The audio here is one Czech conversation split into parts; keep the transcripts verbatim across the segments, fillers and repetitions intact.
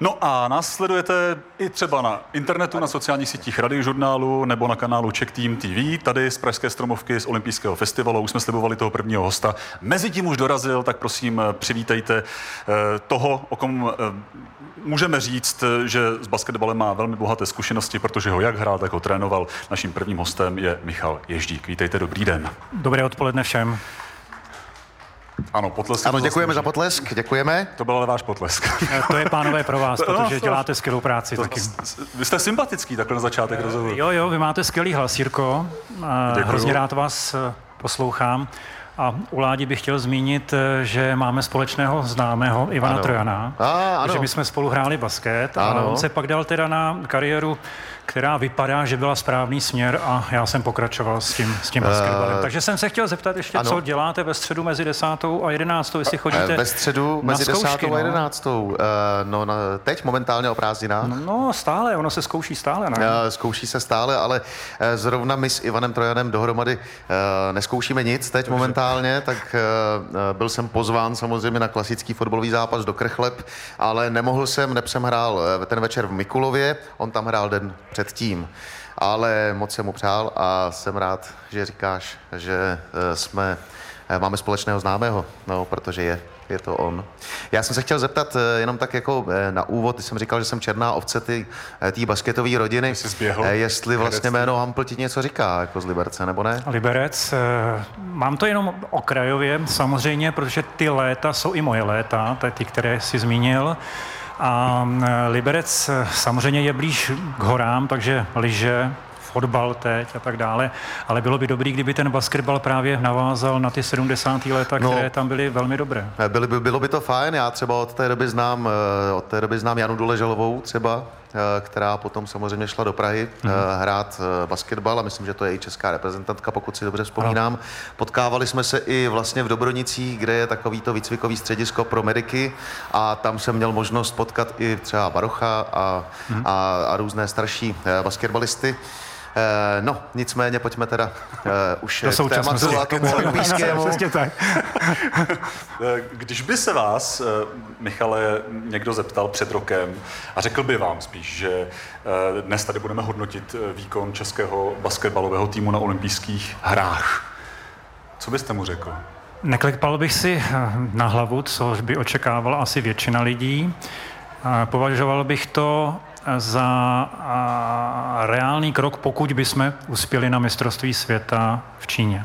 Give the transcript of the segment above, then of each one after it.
No a nás sledujete i třeba na internetu, na sociálních sítích Radiožurnálu nebo na kanálu Czech Team T V. Tady z Pražské stromovky, z Olympijského festivalu. Už jsme slibovali toho prvního hosta. Mezitím už dorazil, tak prosím přivítejte toho, o kom můžeme říct, že s basketbalem má velmi bohaté zkušenosti, protože ho jak hrál, tak ho trénoval. Naším prvním hostem je Michal Ježdík. Vítejte, dobrý den. Dobré odpoledne všem. Ano, potlesk. Ano, děkujeme za potlesk, děkujeme. To byl ale váš potlesk. To je, pánové, pro vás, protože no, to, děláte skvělou práci. To, taky. Vy jste sympatický takhle na začátek rozhovoru. Jo, jo, vy máte skvělý hlas, Jirko. Hrozně rád vás poslouchám. A u Ládi bych chtěl zmínit, že máme společného známého Ivana ano. Trojana, a, ano. že my jsme spolu hráli basket, ano. ale on se pak dal teda na kariéru, která vypadá, že byla správný směr, a já jsem pokračoval s tím, s tím basketbalem. Uh, Takže jsem se chtěl zeptat ještě, ano. co děláte ve středu mezi desátou a jedenáctou, jestli chodíte Ve středu mezi zkoušky, desátou no? a jedenáctou? Uh, no, na, teď momentálně o prázdninách. No, stále, ono se zkouší stále, ne? Uh, zkouší se stále, ale uh, zrovna my s Ivanem Trojanem dohromady uh, neskoušíme nic teď momentálně. Tak uh, byl jsem pozván samozřejmě na klasický fotbalový zápas do Krchleb, ale nemohl jsem, neb jsem hrál ten večer v Mikulově, on tam hrál den předtím. Ale moc jsem mu přál a jsem rád, že říkáš, že jsme, máme společného známého, no, protože je. Je to on. Já jsem se chtěl zeptat jenom tak jako na úvod, když jsem říkal, že jsem černá ovce té basketové rodiny, jestli vlastně jméno Hampl ti něco říká, jako z Liberce, nebo ne? Liberec, mám to jenom okrajově, samozřejmě, protože ty léta jsou i moje léta, ty, které jsi zmínil. A Liberec samozřejmě je blíž k horám, takže lyže, fotbal teď a tak dále, ale bylo by dobrý, kdyby ten basketbal právě navázal na ty sedmdesátá léta, no, které tam byly velmi dobré. Bylo by, bylo by to fajn, já třeba od té doby znám, od té doby znám Janu Doleželovou třeba, která potom samozřejmě šla do Prahy mm-hmm. hrát basketbal, a myslím, že to je i česká reprezentantka, pokud si dobře vzpomínám. No. Potkávali jsme se i vlastně v Dobronicích, kde je takovýto výcvikový středisko pro mediky, a tam jsem měl možnost potkat i třeba Barocha a, mm-hmm. a, a různé starší basketbalisty. No, nicméně pojďme teda uh, už k tématu olympijskému. Když by se vás, Michale, někdo zeptal před rokem a řekl by vám spíš, že dnes tady budeme hodnotit výkon českého basketbalového týmu na olympijských hrách, co byste mu řekl? Neklepal bych si na hlavu, což by očekávala asi většina lidí. Považoval bych to za a, reálný krok, pokud bychom uspěli na mistrovství světa v Číně.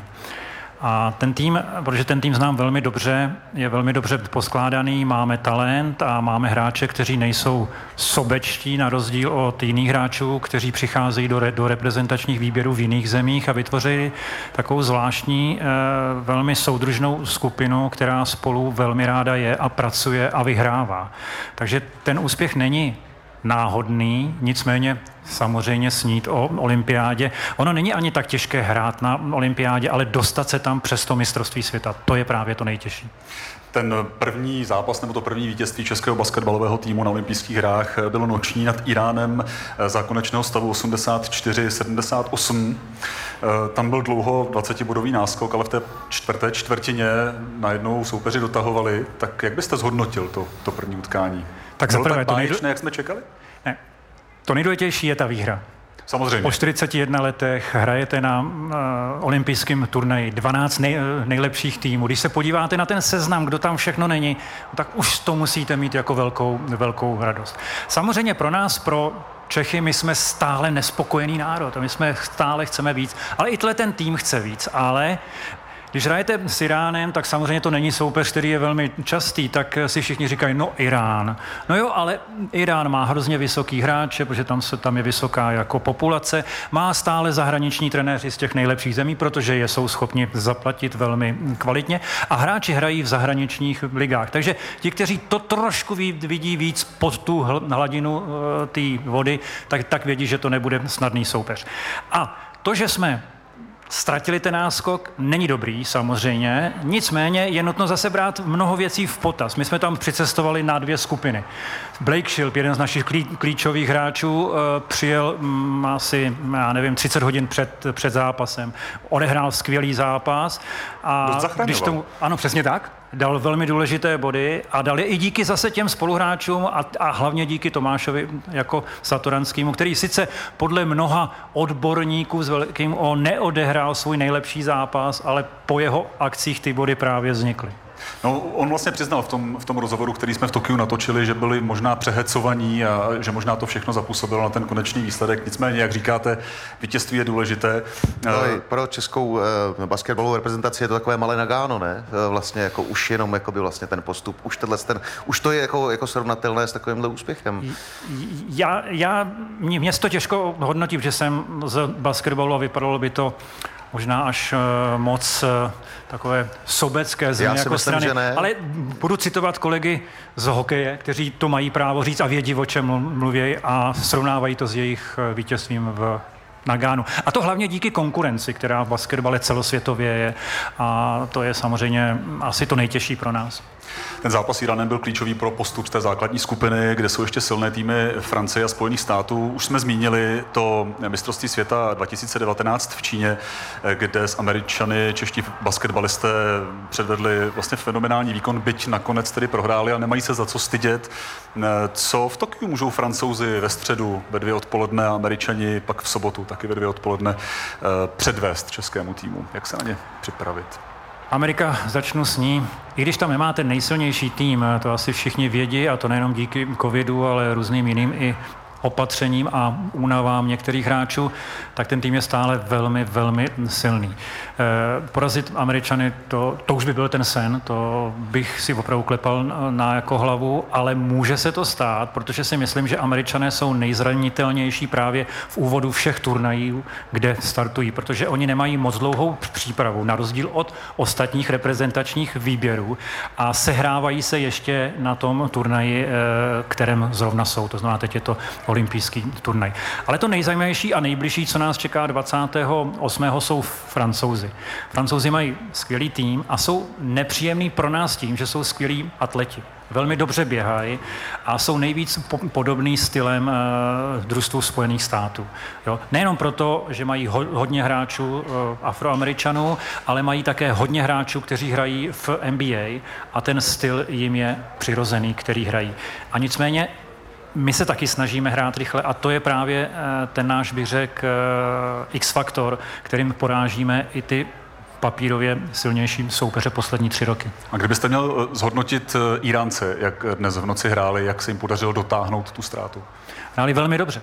A ten tým, protože ten tým znám velmi dobře, je velmi dobře poskládaný, máme talent a máme hráče, kteří nejsou sobečtí, na rozdíl od jiných hráčů, kteří přicházejí do, re, do reprezentačních výběrů v jiných zemích, a vytvoří takovou zvláštní, e, velmi soudružnou skupinu, která spolu velmi ráda je a pracuje a vyhrává. Takže ten úspěch není náhodný, nicméně samozřejmě snít o olympiádě. Ono není ani tak těžké hrát na olympiádě, ale dostat se tam přes to mistrovství světa, to je právě to nejtěžší. Ten první zápas nebo to první vítězství českého basketbalového týmu na olympijských hrách bylo noční nad Iránem za konečného stavu osmdesát čtyři sedmdesát osm. Tam byl dlouho dvacetibodový náskok, ale v té čtvrté čtvrtině najednou soupeři dotahovali. Tak jak byste zhodnotil to, to první utkání? Tak bylo zaprvé, tak báječné, to nejdů... jak jsme čekali? Ne. To nejdůležitější je ta výhra. Samozřejmě. Po čtyřiceti jedna letech hrajete na uh, olympijském turnaji dvanáct nej, nejlepších týmů. Když se podíváte na ten seznam, kdo tam všechno není, tak už to musíte mít jako velkou, velkou radost. Samozřejmě pro nás, pro Čechy, my jsme stále nespokojený národ. My jsme stále chceme víc. Ale i ten tým chce víc. Ale když hrajete s Iránem, tak samozřejmě to není soupeř, který je velmi častý, tak si všichni říkají, no Irán. No jo, ale Irán má hrozně vysoký hráče, protože tam, se, tam je vysoká jako populace, má stále zahraniční trenéři z těch nejlepších zemí, protože je jsou schopni zaplatit velmi kvalitně, a hráči hrají v zahraničních ligách. Takže ti, kteří to trošku vidí víc pod tu hladinu té vody, tak, tak vědí, že to nebude snadný soupeř. A to, že jsme ztratili ten náskok, není dobrý samozřejmě, nicméně je nutno zase brát mnoho věcí v potaz. My jsme tam přicestovali na dvě skupiny. Blake Schilb, jeden z našich klíčových hráčů, přijel m, asi, já nevím, třicet hodin před, před zápasem. Odehrál skvělý zápas. A když tomu, ano, přesně tak. dal velmi důležité body a dal je i díky zase těm spoluhráčům a, a hlavně díky Tomášovi jako Satoranskému, který sice podle mnoha odborníků s velkým O neodehrál svůj nejlepší zápas, ale po jeho akcích ty body právě vznikly. No, on vlastně přiznal v tom, v tom rozhovoru, který jsme v Tokiu natočili, že byli možná přehecovaní a že možná to všechno zapůsobilo na ten konečný výsledek. Nicméně, jak říkáte, vítězství je důležité. No, pro českou eh, basketbalovou reprezentaci je to takové malé Nagano, ne? Vlastně jako už jenom jako by vlastně ten postup, už tenhle ten, už to je jako, jako srovnatelné s takovýmhle úspěchem. Já, já mě to těžko hodnotím, že jsem z basketbalu a vypadalo by to možná až moc takové sobecké země jako myslím, strany. Ale budu citovat kolegy z hokeje, kteří to mají právo říct a vědí, o čem mluví a srovnávají to s jejich vítězstvím v Nagánu. A to hlavně díky konkurenci, která v basketbale celosvětově je. A to je samozřejmě asi to nejtěžší pro nás. Ten zápas s Iránem byl klíčový pro postup z té základní skupiny, kde jsou ještě silné týmy Francie a Spojených států. Už jsme zmínili to mistrovství světa dva tisíce devatenáct v Číně, kde s Američany čeští basketbalisté předvedli vlastně fenomenální výkon, byť nakonec tedy prohráli a nemají se za co stydět. Co v Tokiu můžou Francouzi ve středu ve dvě odpoledne a Američani pak v sobotu taky ve dvě odpoledne předvést českému týmu? Jak se na ně připravit? Amerika, začnu s ní. I když tam nemá ten nejsilnější tým, to asi všichni vědí, a to nejenom díky covidu, ale různým jiným i opatřením a únavám některých hráčů, tak ten tým je stále velmi, velmi silný. E, porazit Američany, to, to už by byl ten sen, to bych si opravdu klepal na jako hlavu, ale může se to stát, protože si myslím, že Američané jsou nejzranitelnější právě v úvodu všech turnajů, kde startují, protože oni nemají moc dlouhou přípravu, na rozdíl od ostatních reprezentačních výběrů a sehrávají se ještě na tom turnaji, e, kterém zrovna jsou, to znamená, teď je to olympijský turnaj. Ale to nejzajímavější a nejbližší, co nás čeká dvacátého osmého jsou Francouzi. Francouzi mají skvělý tým a jsou nepříjemný pro nás tím, že jsou skvělí atleti. Velmi dobře běhají a jsou nejvíc podobný stylem e, družstvu Spojených států. Jo? Nejenom proto, že mají ho, hodně hráčů e, Afroameričanů, ale mají také hodně hráčů, kteří hrají v N B A a ten styl jim je přirozený, který hrají. A nicméně my se taky snažíme hrát rychle a to je právě ten náš, bych řekl, X-faktor, kterým porážíme i ty papírově silnějším soupeře poslední tři roky. A kdybyste měl zhodnotit Iránce, jak dnes v noci hráli, jak se jim podařilo dotáhnout tu ztrátu? Hráli velmi dobře.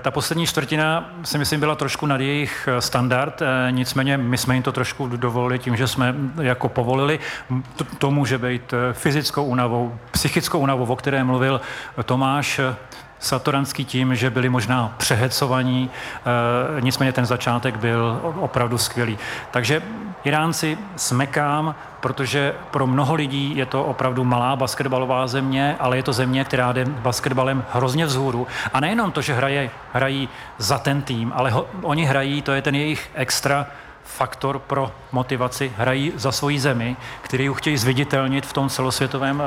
Ta poslední čtvrtina, si myslím, byla trošku nad jejich standard, nicméně my jsme jim to trošku dovolili tím, že jsme jako povolili. To může být fyzickou únavou, psychickou únavou, o které mluvil Tomáš Satoranský tím, že byli možná přehecovaní, nicméně ten začátek byl opravdu skvělý. Takže Iránci smekám, protože pro mnoho lidí je to opravdu malá basketbalová země, ale je to země, která jde basketbalem hrozně vzhůru. A nejenom to, že hraje, hrají za ten tým, ale ho, oni hrají, to je ten jejich extra faktor pro motivaci, hrají za svoji zemi, který ji chtějí zviditelnit v tom celosvětovém uh,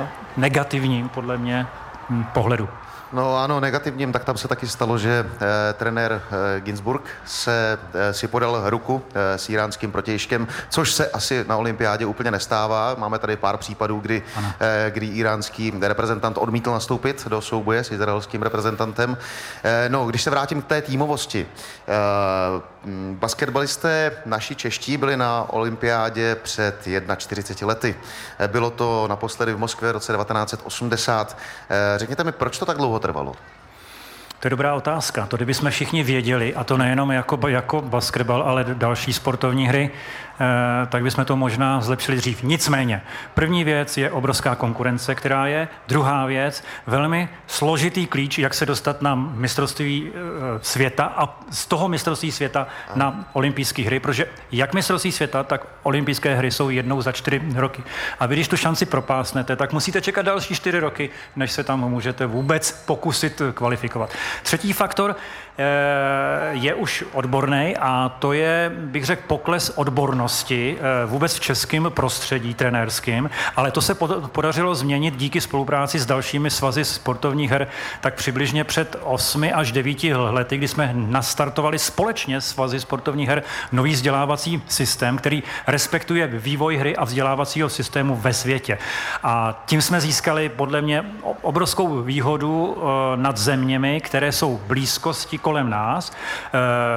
uh, negativním, podle mě, hm, pohledu. No ano, negativním, tak tam se taky stalo, že eh, trenér eh, Ginsburg se, eh, si podal ruku eh, s iránským protějškem, což se asi na olympiádě úplně nestává. Máme tady pár případů, kdy, eh, kdy iránský reprezentant odmítl nastoupit do souboje s izraelským reprezentantem. Eh, no, když se vrátím k té týmovosti. Eh, basketbalisté naši čeští byli na olympiádě před čtyřiceti jednou lety. Eh, bylo to naposledy v Moskvě v roce devatenáct osmdesát. Eh, řekněte mi, proč to tak dlouho trvalo? To je dobrá otázka. To kdybychom všichni věděli, a to nejenom jako, jako basketbal, ale další sportovní hry, eh, tak bychom to možná zlepšili dřív. Nicméně, první věc je obrovská konkurence, která je. Druhá věc, velmi složitý klíč, jak se dostat na mistrovství eh, světa a z toho mistrovství světa a na olympijské hry, protože jak mistrovství světa, tak olympijské hry jsou jednou za čtyři roky. A vy, když tu šanci propásnete, tak musíte čekat další čtyři roky, než se tam můžete vůbec pokusit kvalifikovat. Třetí faktor je už odborný a to je, bych řekl, pokles odbornosti vůbec v českém prostředí trenérském, ale to se podařilo změnit díky spolupráci s dalšími svazy sportovních her tak přibližně před osmi až devíti lety, kdy jsme nastartovali společně svazy sportovních her nový vzdělávací systém, který respektuje vývoj hry a vzdělávacího systému ve světě. A tím jsme získali podle mě obrovskou výhodu nad zeměmi, které jsou blízkosti kolem nás,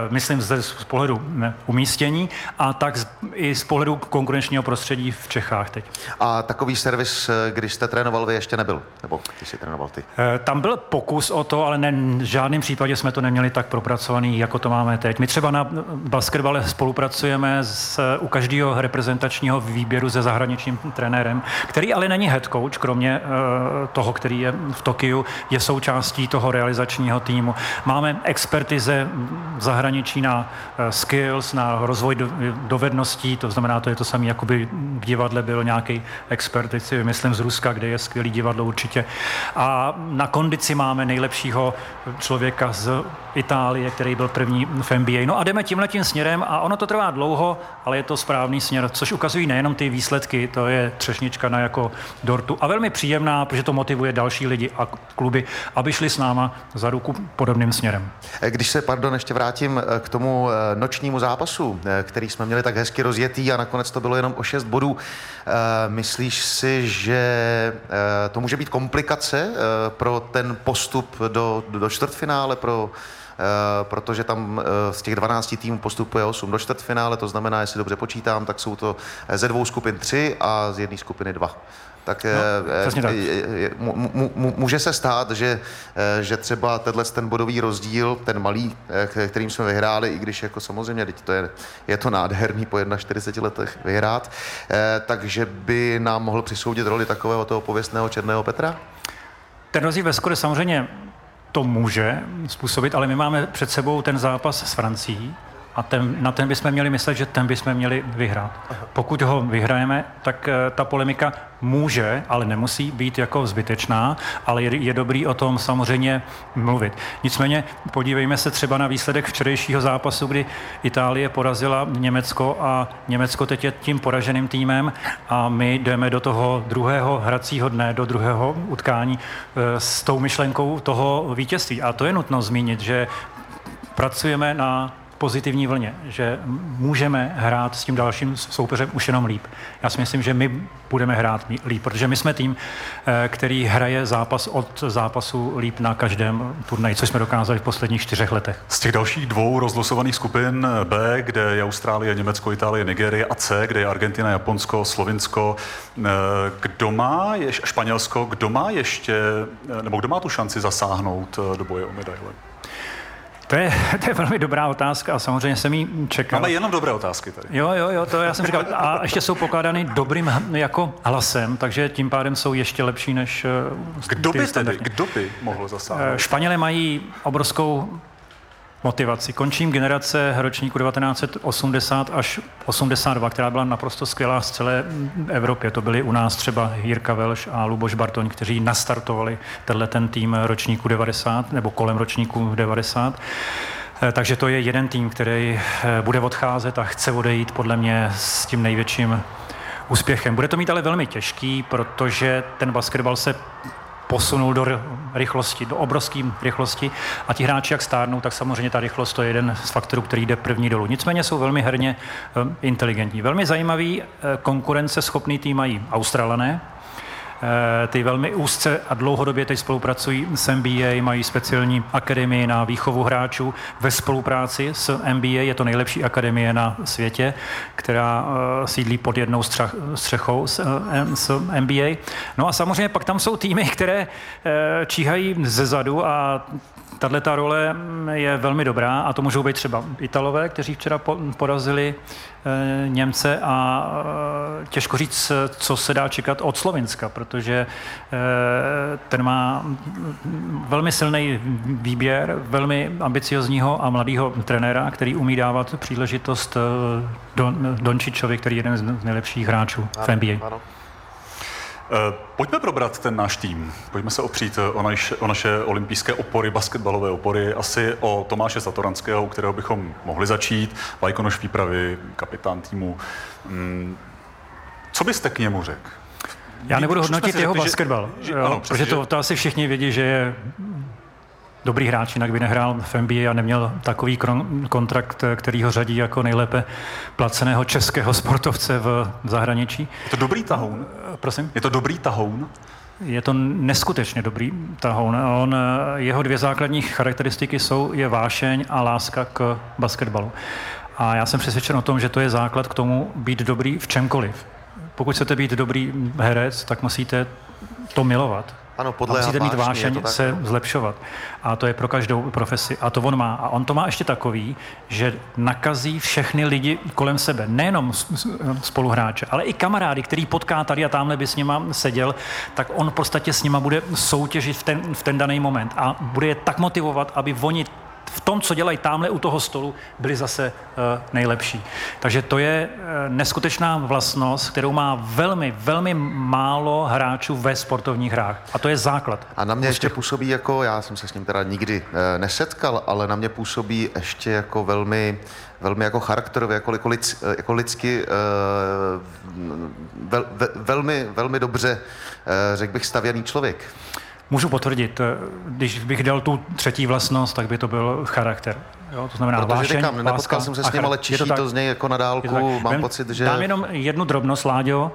myslím z pohledu umístění a tak i z pohledu konkurenčního prostředí v Čechách teď. A takový servis, když jste trénoval, vy ještě nebyl? Nebo když jsi trénoval ty? Tam byl pokus o to, ale ne, v žádném případě jsme to neměli tak propracovaný, jako to máme teď. My třeba na basketbale spolupracujeme s, u každého reprezentačního výběru se zahraničním trenérem, který ale není head coach, kromě toho, který je v Tokiu, je součástí toho realizačního týmu. Máme expertize v zahraničí na skills, na rozvoj dovedností, to znamená, to je to samé, jako by v divadle byl nějaký expert, teď si myslím z Ruska, kde je skvělý divadlo určitě. A na kondici máme nejlepšího člověka z Itálie, který byl první v N B A. No a jdeme tímhletím směrem a ono to trvá dlouho, ale je to správný směr, což ukazují nejenom ty výsledky, to je třešnička na jako dortu a velmi příjemná, protože to motivuje další lidi a kluby, aby šli s náma za ruku podobným směrem. Když se, pardon, ještě vrátím k tomu nočnímu zápasu, který jsme měli tak hezky rozjetý a nakonec to bylo jenom o šest bodů. Myslíš si, že to může být komplikace pro ten postup do, do čtvrtfinále, pro, protože tam z těch dvanácti týmů postupuje osm do čtvrtfinále, to znamená, jestli dobře počítám, tak jsou to ze dvou skupin tři a z jedné skupiny dva. Tak, no, tak. Může se stát, že, že třeba tenhle ten bodový rozdíl, ten malý, kterým jsme vyhráli, i když jako samozřejmě to je, je to nádherný po čtyřiceti jedna letech vyhrát, takže by nám mohl přisoudit roli takového toho pověstného Černého Petra? Ten rozdíl ve skore samozřejmě to může způsobit, ale my máme před sebou ten zápas s Francií, a ten, na ten bychom měli myslet, že ten bychom měli vyhrát. Pokud ho vyhrajeme, tak ta polemika může, ale nemusí být jako zbytečná, ale je, je dobrý o tom samozřejmě mluvit. Nicméně podívejme se třeba na výsledek včerejšího zápasu, kdy Itálie porazila Německo a Německo teď je tím poraženým týmem a my jdeme do toho druhého hracího dne, do druhého utkání s tou myšlenkou toho vítězství. A to je nutno zmínit, že pracujeme na pozitivní vlně, že můžeme hrát s tím dalším soupeřem už jenom líp. Já si myslím, že my budeme hrát líp, protože my jsme tým, který hraje zápas od zápasu líp na každém turnaji, což jsme dokázali v posledních čtyřech letech. Z těch dalších dvou rozlosovaných skupin B, kde je Austrálie, Německo, Itálie, Nigérie a C, kde je Argentina, Japonsko, Slovinsko, kdo má ješ, Španělsko, kdo má ještě, nebo kdo má tu šanci zasáhnout do boje o medaile? To je, to je velmi dobrá otázka a samozřejmě jsem ji čekal. Máme jenom dobré otázky tady. Jo, jo, jo, to já jsem říkal. A ještě jsou pokládány dobrým jako hlasem, takže tím pádem jsou ještě lepší než... Kdo by tedy, kdo by mohl zasáhnout? Španělé mají obrovskou motivaci. Končím generace ročníku devatenáct osmdesát až osmdesát dva, která byla naprosto skvělá z celé Evropě. To byli u nás třeba Jirka Welsch a Luboš Bartoň, kteří nastartovali tenhle ten tým ročníku devadesát nebo kolem ročníku devadesát. Takže to je jeden tým, který bude odcházet a chce odejít podle mě s tím největším úspěchem. Bude to mít ale velmi těžký, protože ten basketbal se posunul do rychlosti, do obrovské rychlosti a ti hráči jak stárnou, tak samozřejmě ta rychlost to je jeden z faktorů, který jde první dolů. Nicméně jsou velmi herně inteligentní. Velmi zajímavý konkurenceschopný tým mají Australané, ty velmi úzce a dlouhodobě teď spolupracují s N B A, mají speciální akademii na výchovu hráčů ve spolupráci s N B A, je to nejlepší akademie na světě, která sídlí pod jednou střechou s N B A. No a samozřejmě pak tam jsou týmy, které číhají zezadu a tato role je velmi dobrá a to můžou být třeba Italové, kteří včera porazili Němce a těžko říct, co se dá čekat od Slovinska, protože ten má velmi silný výběr, velmi ambiciozního a mladého trenéra, který umí dávat příležitost Don, Dončičovi, který je jeden z nejlepších hráčů v N B A. Ano. Pojďme probrat ten náš tým. Pojďme se opřít o, naš, o naše olympijské opory, basketbalové opory, asi o Tomáše Satoranského, u kterého bychom mohli začít, vlajkonoš výpravy, kapitán týmu. Co byste k němu řekl? Já nebudu hodnotit jeho řekli, basketbal, že, že, jo, ano, protože to, to asi všichni vědí, že je dobrý hráč, jinak by nehrál v N B A a neměl takový kron, kontrakt, který ho řadí jako nejlépe placeného českého sportovce v zahraničí. Je to dobrý tahoun? Prosím? Je to dobrý tahoun? Je to neskutečně dobrý tahoun. On, jeho dvě základní charakteristiky jsou je vášeň a láska k basketbalu. A já jsem přesvědčen o tom, že to je základ k tomu být dobrý v čemkoliv. Pokud chcete být dobrý herec, tak musíte to milovat. Ano, podle musíte mít vášeň se zlepšovat. A to je pro každou profesi. A to on má. A on to má ještě takový, že nakazí všechny lidi kolem sebe. Nejenom spoluhráče, ale i kamarády, který potká tady a tamhle by s nima seděl, tak on v podstatě s nima bude soutěžit v ten, v ten daný moment. A bude je tak motivovat, aby oni v tom, co dělají támhle u toho stolu, byli zase uh, nejlepší. Takže to je uh, neskutečná vlastnost, kterou má velmi, velmi málo hráčů ve sportovních hrách. A to je základ. A na mě ještě působí jako, já jsem se s ním teda nikdy uh, nesetkal, ale na mě působí ještě jako velmi, velmi jako charakterově, jako, jako, lid, jako lidsky uh, vel, ve, velmi, velmi dobře, uh, řekl bych, stavěný člověk. Můžu potvrdit, když bych dal tu třetí vlastnost, tak by to byl charakter. Jo, to znamená protože vášeň, říkám, nepotkal jsem se s ním, ale čiší to, to z něj jako na dálku, mám Vem, pocit, že... Dám jenom jednu drobnost, Láďo,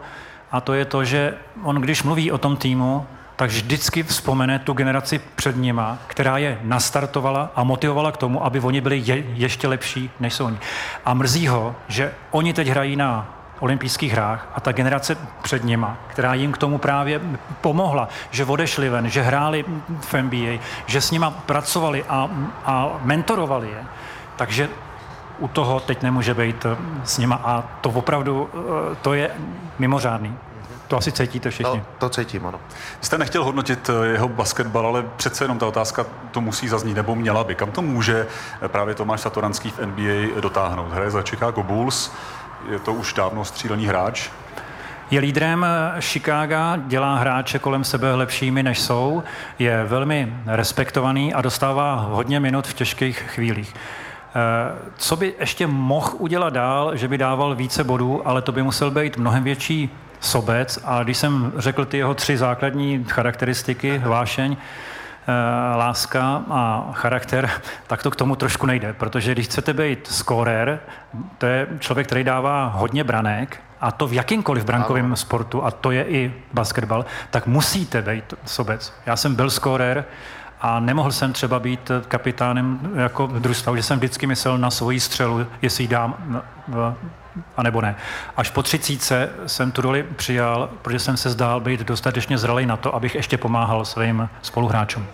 a to je to, že on, když mluví o tom týmu, tak vždycky vzpomene tu generaci před nima, která je nastartovala a motivovala k tomu, aby oni byli je, ještě lepší, než jsou oni. A mrzí ho, že oni teď hrají na olympijských hrách a ta generace před nima, která jim k tomu právě pomohla, že odešli ven, že hráli v N B A, že s nima pracovali a, a mentorovali je, takže u toho teď nemůže být s nima a to opravdu, to je mimořádný. To asi cítíte všichni. No, to cítím, ano. Jste nechtěl hodnotit jeho basketbal, ale přece jenom ta otázka to musí zaznít, nebo měla by. Kam to může právě Tomáš Satoranský v N B A dotáhnout? Hraje za Chicago Bulls, je to už dávno střílený hráč? Je lídrem Chicaga, dělá hráče kolem sebe lepšími, než jsou, je velmi respektovaný a dostává hodně minut v těžkých chvílích. Co by ještě mohl udělat dál, že by dával více bodů, ale to by musel být mnohem větší sobec. A když jsem řekl ty jeho tři základní charakteristiky, vášeň, láska a charakter, tak to k tomu trošku nejde, protože když chcete být skórer, to je člověk, který dává hodně branek, a to v jakýmkoliv brankovém sportu, a to je i basketbal, tak musíte být sobec. Já jsem byl skórer a nemohl jsem třeba být kapitánem jako družstva, že jsem vždycky myslel na svoji střelu, jestli ji dám a nebo ne. Až po třicítce jsem tu roli přijal, protože jsem se zdál být dostatečně zralý na to, abych ještě pomáhal svým spoluhráčům.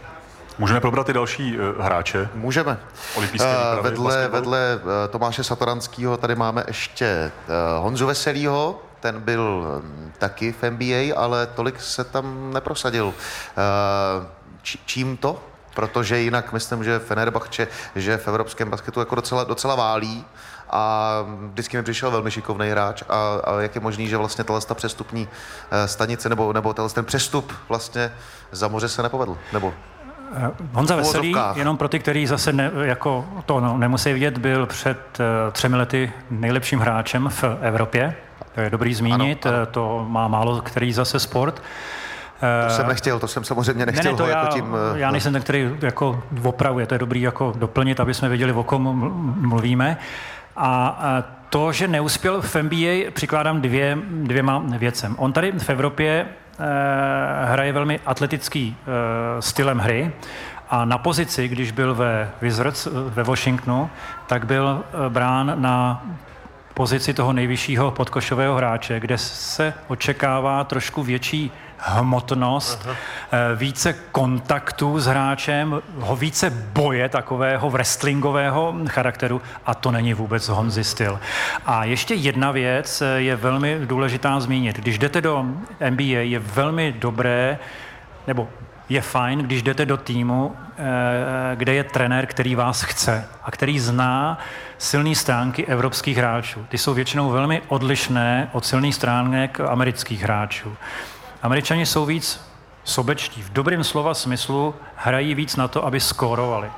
Můžeme probrat i další uh, hráče? Můžeme. Olympijské výpravy, uh, vedle vedle uh, Tomáše Satoranského tady máme ještě uh, Honzu Veselýho. Ten byl um, taky v N B A, ale tolik se tam neprosadil. Uh, či, čím to? Protože jinak myslím, že Fenerbahce, že v evropském basketu jako docela, docela válí a vždycky mi přišel velmi šikovný hráč a, a jak je možný, že vlastně tato přestupní stanice nebo, nebo ten přestup vlastně za moře se nepovedl, nebo... Honza Veselý, jenom pro ty, kteří zase ne, jako to no, nemusí vidět, byl před uh, třemi lety nejlepším hráčem v Evropě, to je dobrý zmínit, ano, ano. To má málo který zase sport. To jsem nechtěl, to jsem samozřejmě nechtěl. Ne, ne, to ho já, jako tím... Já nejsem ten, který jako opravuje, to je dobrý jako doplnit, aby jsme věděli, o kom mluvíme. A to, že neuspěl v N B A, přikládám dvě, dvěma věcem. On tady v Evropě eh, hraje velmi atletický eh, stylem hry a na pozici, když byl ve Wizards, ve Washingtonu, tak byl brán na pozici toho nejvyššího podkošového hráče, kde se očekává trošku větší hmotnost, Aha. více kontaktů s hráčem, ho více boje takového wrestlingového charakteru a to není vůbec Honzi styl. A ještě jedna věc je velmi důležitá zmínit. Když jdete do N B A, je velmi dobré, nebo je fajn, když jdete do týmu, kde je trenér, který vás chce a který zná silné stránky evropských hráčů. Ty jsou většinou velmi odlišné od silných stránek amerických hráčů. Američani jsou víc sobečtí. V dobrém slova smyslu hrají víc na to, aby skórovali.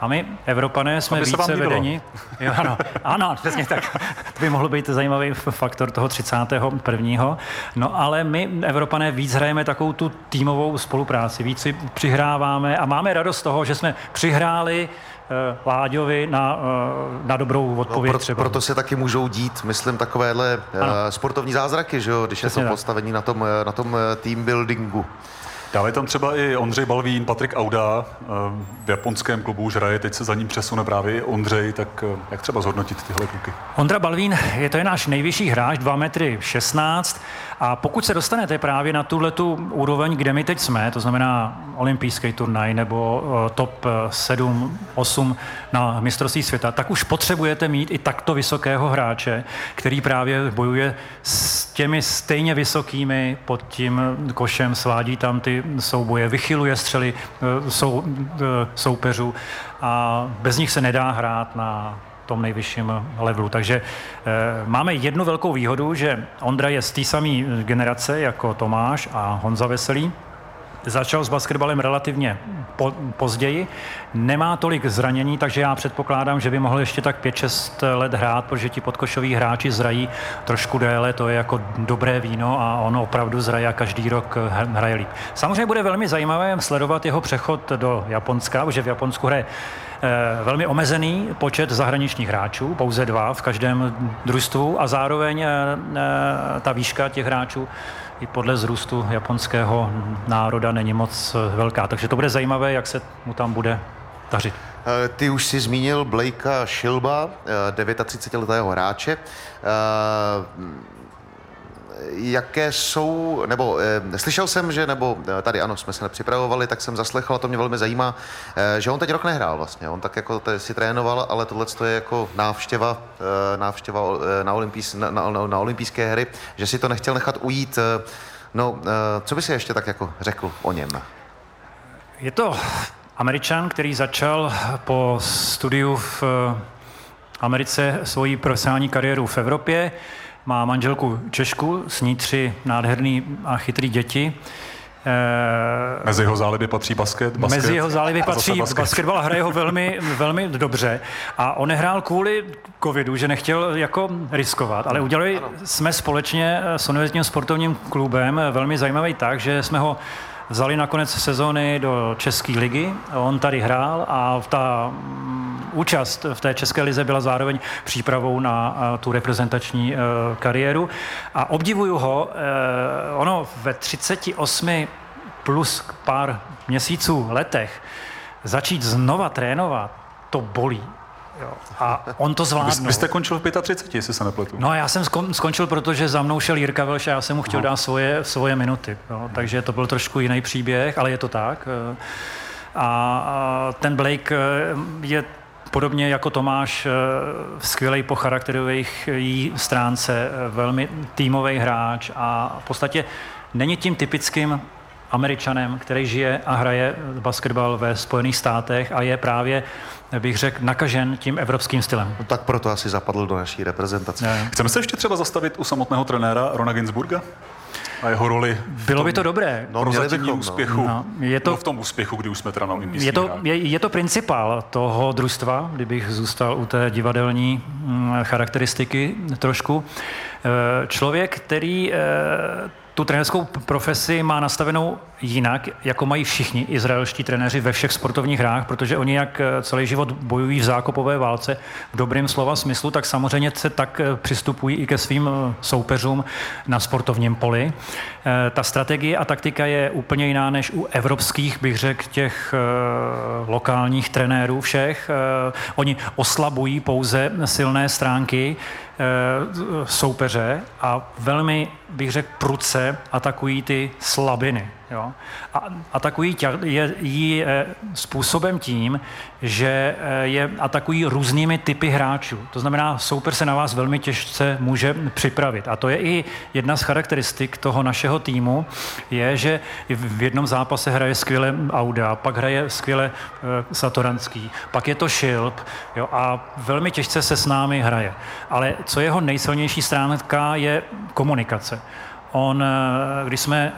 A my, Evropané, jsme více vedeni. Jo, ano, ano, přesně tak. To by mohlo být zajímavý faktor toho třicátého prvního. No ale my, Evropané, víc hrajeme takovou tu týmovou spolupráci. Víc si přihráváme a máme radost z toho, že jsme přihráli Láďovi na, na dobrou odpověď. No, proto, proto se taky můžou dít, myslím, takovéhle ano. sportovní zázraky, že jo, když přesně je to postavení na tom, na tom team buildingu. Dále je tam třeba i Ondřej Balvín, Patrik Auda, v japonském klubu už hraje, teď se za ním přesune právě Ondřej, tak jak třeba zhodnotit tyhle kluky? Ondra Balvín, je to je náš nejvyšší hráč, dva metry šestnáct, a pokud se dostanete právě na tuhletu úroveň, kde my teď jsme, to znamená olympijský turnaj nebo top sedm osm na mistrovství světa, tak už potřebujete mít i takto vysokého hráče, který právě bojuje s těmi stejně vysokými pod tím košem, svádí tam ty souboje, vychyluje střely sou, soupeřů a bez nich se nedá hrát na tom nejvyšším levelu. Takže e, máme jednu velkou výhodu, že Ondra je z té samé generace jako Tomáš a Honza Veselý. Začal s basketbalem relativně po, později, nemá tolik zranění, takže já předpokládám, že by mohl ještě tak pět šest let hrát, protože ti podkošoví hráči zrají trošku déle, to je jako dobré víno a on opravdu zraje a každý rok hraje líp. Samozřejmě bude velmi zajímavé sledovat jeho přechod do Japonska, protože v Japonsku hraje velmi omezený počet zahraničních hráčů, pouze dva v každém družstvu, a zároveň ta výška těch hráčů i podle vzrůstu japonského národa není moc velká. Takže to bude zajímavé, jak se mu tam bude dařit. Ty už si zmínil Blakea Schilba, třicetidevítiletého hráče. Jaké jsou, nebo e, slyšel jsem, že, nebo tady ano, jsme se nepřipravovali, tak jsem zaslechl, a to mě velmi zajímá, e, že on teď rok nehrál vlastně, on tak jako te, si trénoval, ale tohle je jako návštěva, e, návštěva e, na, olympijs, na, na, na olympijské hry, že si to nechtěl nechat ujít. E, no, e, co by si ještě tak jako řekl o něm? Je to Američan, který začal po studiu v Americe svoji profesionální kariéru v Evropě. Má manželku Češku, s ní tři nádherný a chytrý děti. Mezi jeho záliby patří basket. basket Mezi jeho záliby patří basket. basketbal, hraje ho velmi, velmi dobře. A on nehrál kvůli covidu, že nechtěl jako riskovat, ale udělali ano. jsme společně s univerzitním sportovním klubem velmi zajímavý tak, že jsme ho vzali na konec sezóny do České ligy. On tady hrál a ta účast v té České lize byla zároveň přípravou na tu reprezentační kariéru. A obdivuju ho, ono ve třiceti osmi plus pár měsíců letech začít znova trénovat, to bolí. Jo. A on to zvládnul. Vy jste končil v třiceti pěti, jestli se nepletu. No já jsem skončil, protože za mnou šel Jirka Welsch a já jsem mu chtěl no. dát svoje, svoje minuty. Jo. Takže to byl trošku jiný příběh, ale je to tak. A ten Blake je podobně jako Tomáš skvělej po charakterových stránce, velmi týmový hráč a v podstatě není tím typickým Američanem, který žije a hraje basketbal ve Spojených státech a je právě, bych řekl, nakažen tím evropským stylem. No tak proto asi zapadl do naší reprezentace. Ne. Chceme se ještě třeba zastavit u samotného trenéra Rona Ginsburga a jeho roli. Bylo by to dobré. No, prozatímním úspěchu. No, je to, no v tom úspěchu, kdy už jsme teda na olympijských je to, je, je to principál toho družstva, kdybych zůstal u té divadelní hm, charakteristiky trošku. E, člověk, který... E, tu trenérskou profesi má nastavenou jinak, jako mají všichni izraelští trenéři ve všech sportovních hrách, protože oni jak celý život bojují v zákopové válce v dobrým slova smyslu, tak samozřejmě se tak přistupují i ke svým soupeřům na sportovním poli. Ta strategie a taktika je úplně jiná než u evropských, bych řekl, těch lokálních trenérů všech. Oni oslabují pouze silné stránky soupeře a velmi, bych řekl, prudce atakují ty slabiny. Jo? A atakují tě, je, jí způsobem tím, že je atakují různými typy hráčů. To znamená, soupeř se na vás velmi těžce může připravit. A to je i jedna z charakteristik toho našeho týmu, je, že v jednom zápase hraje skvěle Auda, pak hraje skvěle e, Satoranský, pak je to Schilb, jo, a velmi těžce se s námi hraje. Ale co jeho nejsilnější stránka je komunikace. On, když jsme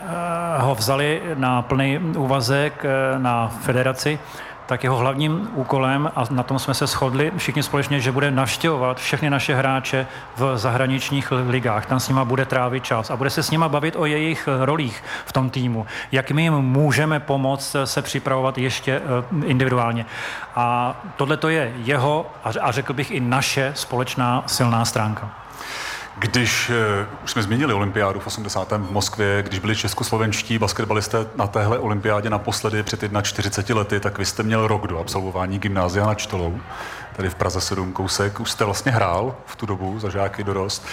ho vzali na plný úvazek na federaci, tak jeho hlavním úkolem, a na tom jsme se shodli všichni společně, že bude navštěvovat všechny naše hráče v zahraničních ligách. Tam s nima bude trávit čas a bude se s nima bavit o jejich rolích v tom týmu. Jak my jim můžeme pomoct se připravovat ještě individuálně. A tohle to je jeho a řekl bych i naše společná silná stránka. Když už jsme zmínili olympiádu v osmdesátém v Moskvě, když byli českoslovenští basketbalisté na téhle olympiádě naposledy před čtyřiceti jedna lety, tak vy jste měl rok do absolvování gymnázia na Čtolou, tady v Praze sedm kousek. Už jste vlastně hrál v tu dobu za žáky dorost.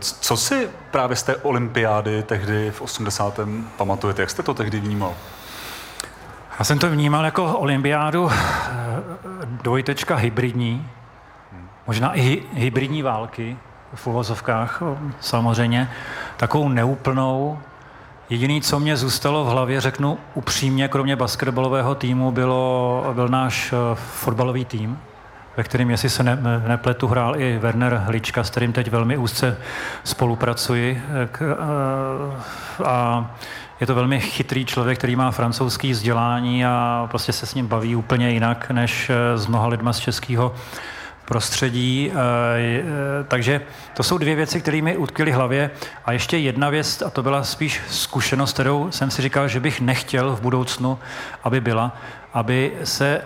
Co si právě z té olympiády tehdy v osmdesátém pamatujete? Jak jste to tehdy vnímal? Já jsem to vnímal jako olympiádu dvojtečka hybridní, možná i hybridní války, v uvozovkách samozřejmě, takovou neúplnou. Jediné, co mě zůstalo v hlavě, řeknu upřímně, kromě basketbalového týmu, bylo, byl náš fotbalový tým, ve kterým, jestli se ne, nepletu, hrál i Werner Hlička, s kterým teď velmi úzce spolupracuji. A je to velmi chytrý člověk, který má francouzský vzdělání a prostě se s ním baví úplně jinak, než s mnoha lidma z českého prostředí, takže to jsou dvě věci, které mi utkvěly v hlavě a ještě jedna věc, a to byla spíš zkušenost, kterou jsem si říkal, že bych nechtěl v budoucnu, aby byla, aby se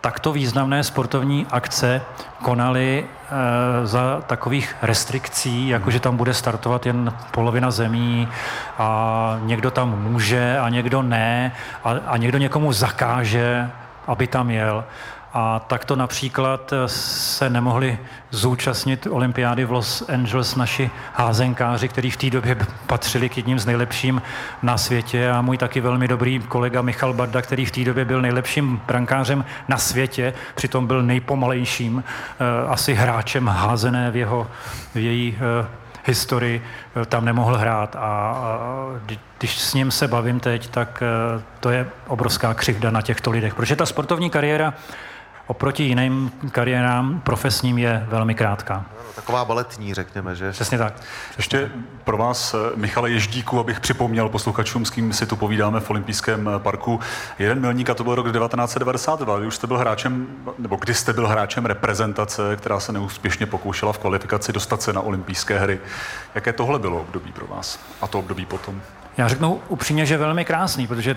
takto významné sportovní akce konaly za takových restrikcí, jakože tam bude startovat jen polovina zemí a někdo tam může a někdo ne a, a někdo někomu zakáže, aby tam jel. A takto například se nemohli zúčastnit olympiády v Los Angeles naši házenkáři, kteří v té době patřili k jedním z nejlepším na světě a můj taky velmi dobrý kolega Michal Barda, který v té době byl nejlepším brankářem na světě, přitom byl nejpomalejším asi hráčem házené v jeho, v její historii, tam nemohl hrát a když s ním se bavím teď, tak to je obrovská křivda na těchto lidech, protože ta sportovní kariéra oproti jiným kariérám profesním je velmi krátká. Taková baletní, řekněme, že? Přesně tak. Ještě pro vás, Michale Ježdíku, abych připomněl posluchačům, s kým si tu povídáme v Olympijském parku. Jeden milník, a to byl rok devatenáct devadesát dva, kdy už jste byl hráčem, nebo kdy jste byl hráčem reprezentace, která se neúspěšně pokoušela v kvalifikaci dostat se na olympijské hry. Jaké tohle bylo období pro vás? A to období potom? Já řeknu upřímně, že velmi krásný, protože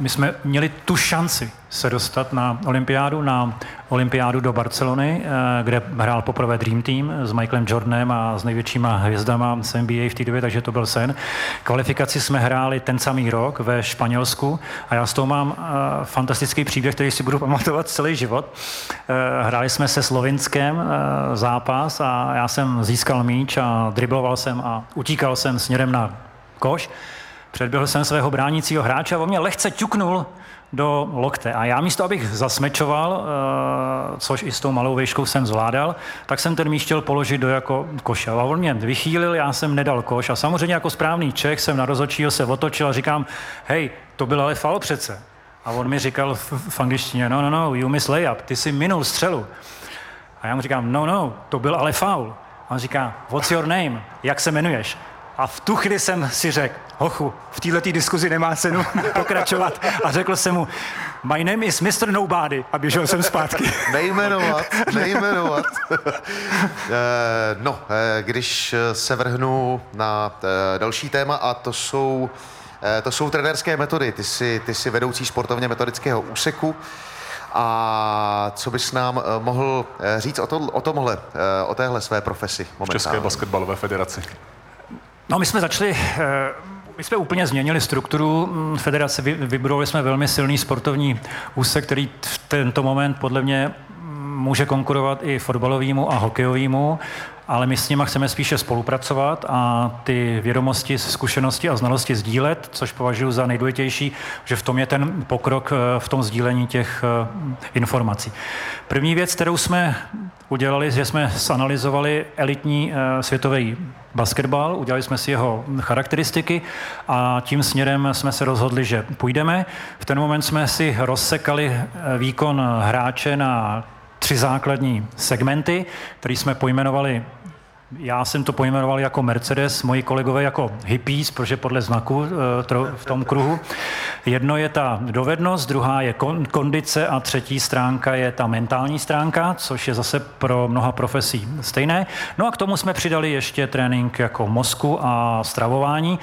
my jsme měli tu šanci se dostat na olympiádu, na olympiádu do Barcelony, kde hrál poprvé Dream Team s Michaelem Jordanem a s největšíma hvězdama z N B A v té době, takže to byl sen. Kvalifikaci jsme hráli ten samý rok ve Španělsku a já s tou mám fantastický příběh, který si budu pamatovat celý život. Hráli jsme se Slovinskem zápas a já jsem získal míč a dribloval jsem a utíkal jsem směrem na koš. Předběhl jsem svého bránícího hráče a on mě lehce ťuknul do lokte. A já místo, abych zasmečoval, což i s tou malou výškou jsem zvládal, tak jsem ten míč chtěl položit do jako koše. A on mě vychýlil, já jsem nedal koš. A samozřejmě jako správný Čech jsem na rozhodčího se otočil a říkám, hej, to byl ale faul přece. A on mi říkal v angličtině, no, no, no, you miss layup, ty jsi minul střelu. A já mu říkám, no, no, to byl ale faul. A on říká, what's your name, jak se jmenuješ? A v tu chvíli jsem si řekl, hochu, v této diskuzi nemá cenu pokračovat. A řekl jsem mu, my name is mister Nobody. A běžel jsem zpátky. Nejmenovat, nejmenovat. No, když se vrhnu na další téma, a to jsou, to jsou trenérské metody. Ty jsi, ty jsi vedoucí sportovně metodického úseku. A co bys nám mohl říct o, to, o tomhle, o téhle své profesi momentálně? V České basketbalové federaci. No, my jsme začali, my jsme úplně změnili strukturu federace, vybudovali jsme velmi silný sportovní úsek, který v tento moment podle mě může konkurovat i fotbalovému a hokejovému, ale my s nimi chceme spíše spolupracovat a ty vědomosti, zkušenosti a znalosti sdílet, což považuji za nejdůležitější, že v tom je ten pokrok v tom sdílení těch informací. První věc, kterou jsme udělali, že jsme zanalyzovali elitní světový basketbal, udělali jsme si jeho charakteristiky a tím směrem jsme se rozhodli, že půjdeme. V ten moment jsme si rozsekali výkon hráče na tři základní segmenty, které jsme pojmenovali Já jsem to pojmenoval jako Mercedes, moji kolegové jako hippies, protože podle znaku v tom kruhu. Jedno je ta dovednost, druhá je kondice a třetí stránka je ta mentální stránka, což je zase pro mnoha profesí stejné. No a k tomu jsme přidali ještě trénink jako mozku a stravování.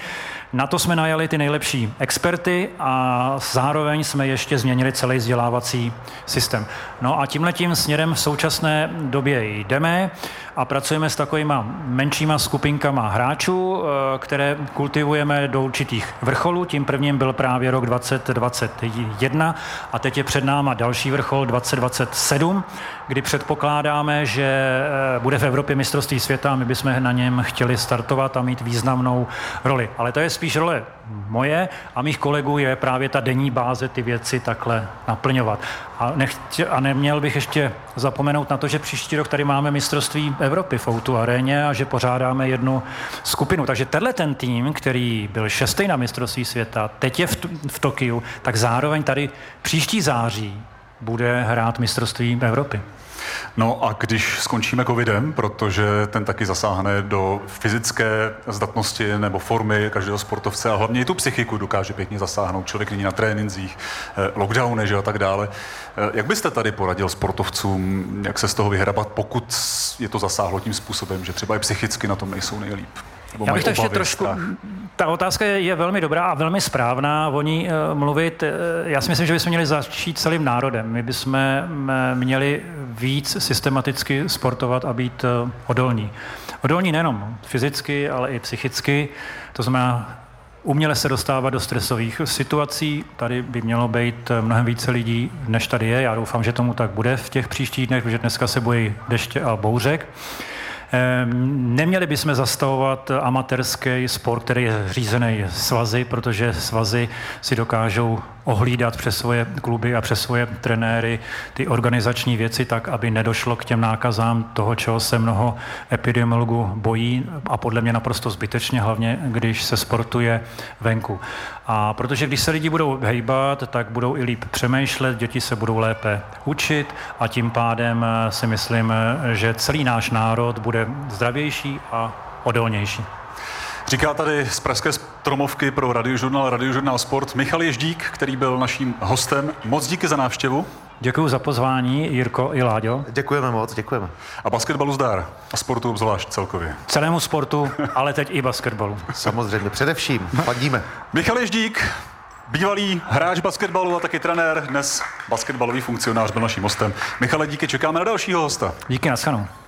Na to jsme najali ty nejlepší experty a zároveň jsme ještě změnili celý vzdělávací systém. No a tímhletím směrem v současné době jdeme a pracujeme s takovýma menšíma skupinkama hráčů, které kultivujeme do určitých vrcholů. Tím prvním byl právě rok dvacet dvacet jedna a teď je před náma další vrchol dvacet dvacet sedm, kdy předpokládáme, že bude v Evropě mistrovství světa a my bychom na něm chtěli startovat a mít významnou roli. Ale to je spíš role moje a mých kolegů je právě ta denní báze ty věci takhle naplňovat. A, nechtě, a neměl bych ještě zapomenout na to, že příští rok tady máme mistrovství Evropy v ó dvě aréně a že pořádáme jednu skupinu. Takže tenhle ten tým, který byl šestý na mistrovství světa, teď je v, v Tokiu, tak zároveň tady příští září bude hrát mistrovství Evropy. No a když skončíme covidem, protože ten taky zasáhne do fyzické zdatnosti nebo formy každého sportovce a hlavně i tu psychiku dokáže pěkně zasáhnout. Člověk není na trénincích, lockdowny, že a tak dále. Jak byste tady poradil sportovcům, jak se z toho vyhrabat, pokud je to zasáhlo tím způsobem, že třeba i psychicky na tom nejsou nejlíp? Já bych takže trošku, ta otázka je, je velmi dobrá a velmi správná o ní e, mluvit. E, já si myslím, že bychom měli začít celým národem. My bychom měli víc systematicky sportovat a být e, odolní. Odolní nejenom fyzicky, ale i psychicky. To znamená uměle se dostávat do stresových situací. Tady by mělo být mnohem více lidí, než tady je. Já doufám, že tomu tak bude v těch příštích dnech, protože dneska se bojí deště a bouřek. Neměli bychom zastavovat amatérský sport, který je řízený svazy, protože svazy si dokážou ohlídat přes svoje kluby a přes svoje trenéry ty organizační věci tak, aby nedošlo k těm nákazám toho, čeho se mnoho epidemiologů bojí a podle mě naprosto zbytečně, hlavně když se sportuje venku. A protože když se lidi budou hejbat, tak budou i líp přemýšlet, děti se budou lépe učit a tím pádem si myslím, že celý náš národ bude zdravější a odolnější. Říká tady z Pražské stromovky pro Radiožurnál, Radiožurnál Sport Michal Ježdík, který byl naším hostem. Moc díky za návštěvu. Děkuji za pozvání, Jirko i Láďo. Děkujeme moc, děkujeme. A basketbalu zdar a sportu obzvlášť celkově. Celému sportu, ale teď i basketbalu. Samozřejmě, především, fandíme. Michal Ježdík, bývalý hráč basketbalu a taky trenér, dnes basketbalový funkcionář, byl naším hostem. Michale, díky, čekáme na dalšího hosta. Díky, na shledanou.